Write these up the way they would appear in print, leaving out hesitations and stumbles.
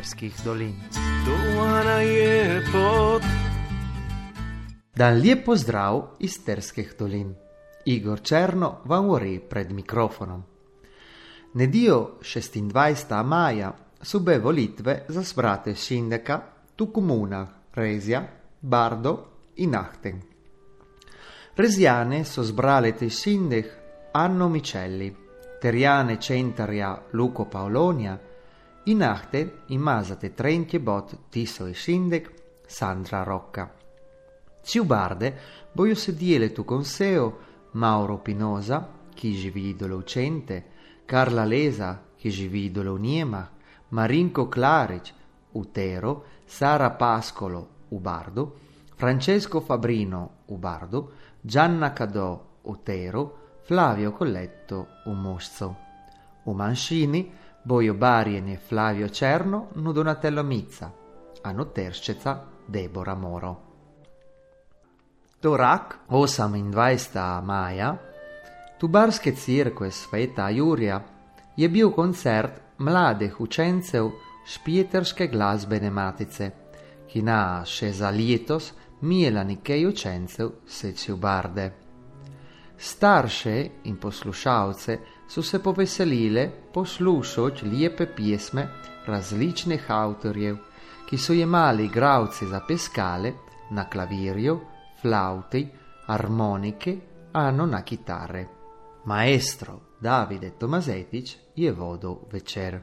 Terskih dolin. Dan lijep pozdrav iz Terskih dolin. Igor Černo vam govori pred mikrofonom. Nedio 26. maja so bile volitve za svrate sindika tu komunah Rezija, Bardo in Ahten. Rezijane so zbrale te sindih Anno Micelli, Terjane Centarja Luko Paolonija in Ahten imazate trentje bot tisoj sindih Sandra Rocca. Ciu barde bojo sedjele tu konsejo Mauro Pinoza, ki živi dolovčente, Carla Lesa, ki živi dolovnjema, Marinko Claric u Tero, Sara Pascolo u Bardu, Francesco Fabrino u Bardu, Gianna Cadò u Tero, Flavio Colletto u Mošcu. U manjšini bojo barjene Flavio Černo nu Donatello Mizza, a noterščeca Deborah Moro. Torak 28. maja tu barske cirkve Sveta Jurija je bil koncert mladih učencev Špjeterške glasbene matice, ki na še za letos mijela nekaj učencev seči v barde. Starše in poslušalce so se poveselile poslušoč lijepe pjesme različnih avtorjev, ki so jemali igravci za peskale na klavirju, flauti, armoniche, hanno na chitarre. Maestro Davide Tomasetic je vodil večer.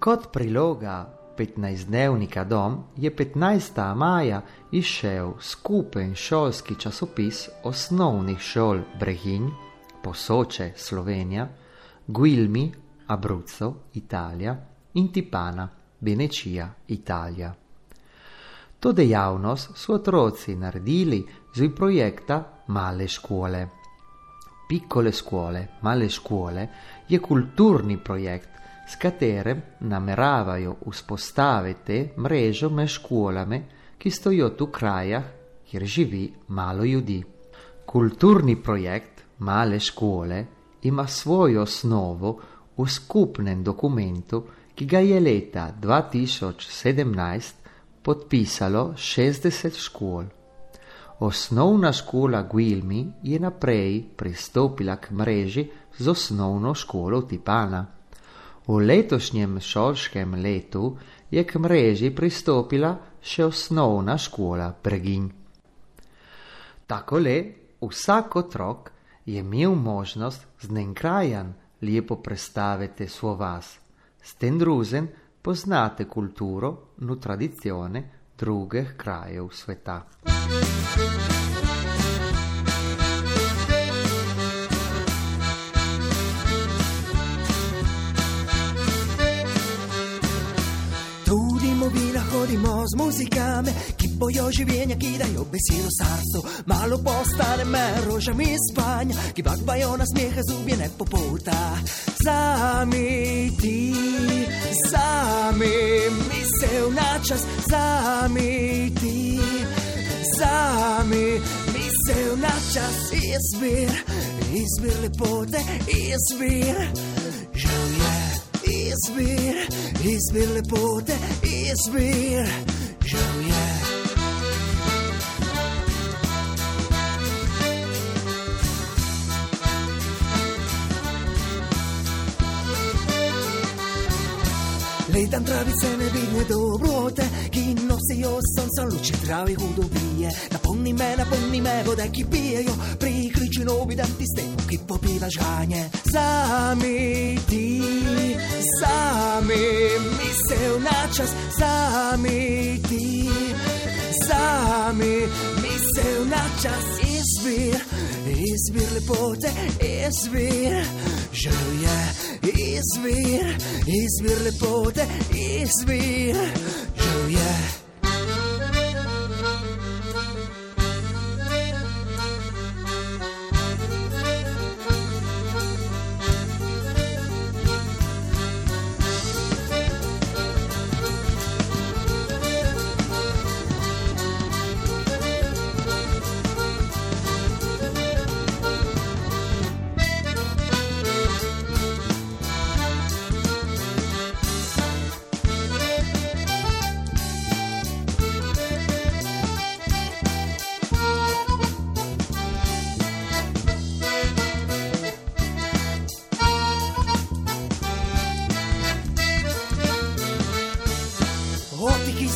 Kot priloga 15-dnevnika Dom je 15. maja izšel skupen šolski časopis Osnovnih šol Brehinj, Soče, Slovenija, Guilmi, Abruzzo, Italija in Tipana, Beneška, Italija. To dejavnost so otroci naredili zvi projekta Male šole. Piccole škole, Male šole je kulturni projekt, s katerem nameravajo vzpostaviti mrežo med školami, ki stojijo tu krajah, kjer živi malo ljudi. Kulturni projekt Male škole ima svojo osnovo v skupnem dokumentu, ki ga je leta 2017 podpisalo 60 škol. Osnovna šola Guilmi je naprej pristopila k mreži z osnovno školo Tipana. V letošnjem šolskem letu je k mreži pristopila še osnovna škola Brginj. Takole vsak otrok je imel možnost z nenkrajan lijepo predstaviti svoj vas. S tem druzen poznate kulturo in tradicione drugih krajev sveta. Hodimo s muzikame, ki bojo življenja, ki dajo besedo starcu. Malo po starem rožami spanja, ki bakbajo na smeha zubje ne popolta. Sami ti, sami misel na čas. Sami ti, sami misel na čas. Izbir, izbir lepote, izbir želje. Izbir, izbir lepote, izbir želje. Gledam travice nevidne dobrote, ki nosijo sonca luči travih udobije. Napomni me vode, ki pijejo, prikriči novidan tistemu, ki popiva žganje. Sami ti, sami misel na čas. Sami ti, sami misel na čas. Izbir, izbir lepote, izbir želje. Izbir, izbir lepote, izbir želje.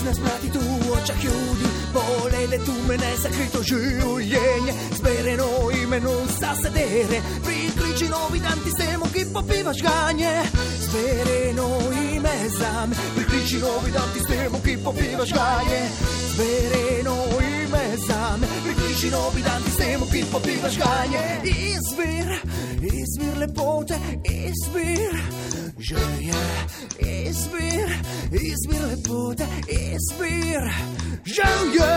Nasprati tu oča ljudi, bolele tu mene sakrito življenje. Zbereno imenu za sedere, prikliči novi dan tistemu, ki popiva žganje. Zbereno ime zame, prikliči novi dan tistemu, ki popiva žganje. Zbereno ime zame, prikliči novi dan tistemu, ki popiva žganje. Izbir, izbir lepote, izbir želje. Izbir, izbir lepote, izbir želje.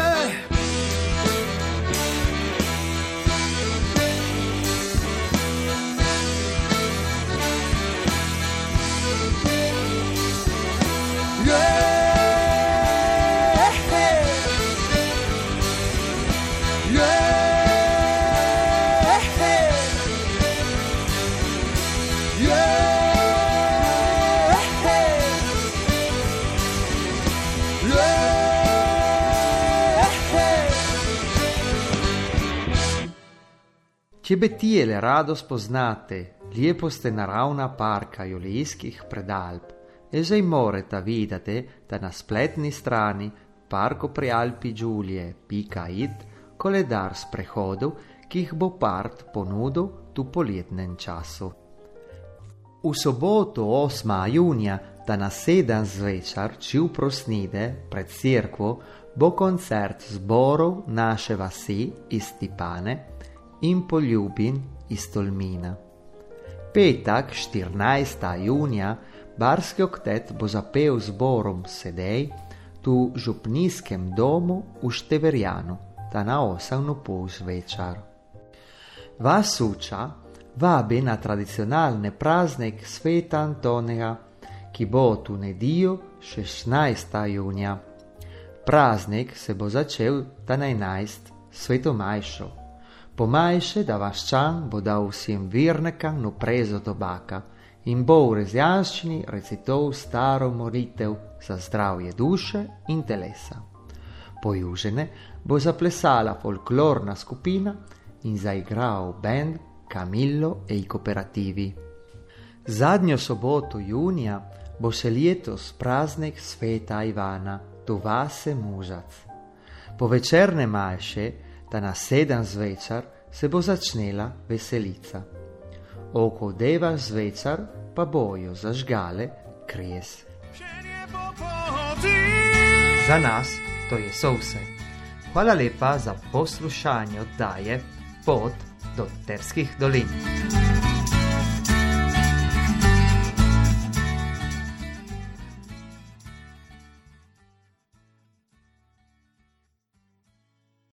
Če bi tijele rado spoznate lijeposte naravna parka Julijskih predalp, že morete videti, da na spletni strani Parco Prealpi Giulie.it koledar sprehodov, ki jih bo part ponudil tu poletnem času. V soboto 8. junija, da na 7 zvečer čil prosnide pred cerkvo, bo koncert zborov naše vasi iz Tipane in poljubin iz Tolmina. Petak 14. junija barski oktet bo zapel zborom Sedej tu župnijskem domu v Števerjanu, ta na 8:30 zvečar. Vas Soča vabi na tradicionalni praznik sveta Antonega, ki bo tu nedeljo 16. junija. Praznik se bo začel 11. sveto majšo. Pomajše, da vaščan bo dal vsem virnekam no prezo tobaka in bo v rezijanščini recitov staro moritev za zdravje duše in telesa. Pojužene bo zaplesala folklorna skupina in zaigral band Kamillo e i kooperativi. Zadnjo soboto junija bo še letos praznik sveta Ivana, Tovase mužac. Po večerne maše, da na 7 zvečar, se bo začnela veselica. Oko 9 zvečar pa bojo zažgale krijes. Za nas to je so vse. Hvala lepa za poslušanje oddaje Pot do Terskih dolin.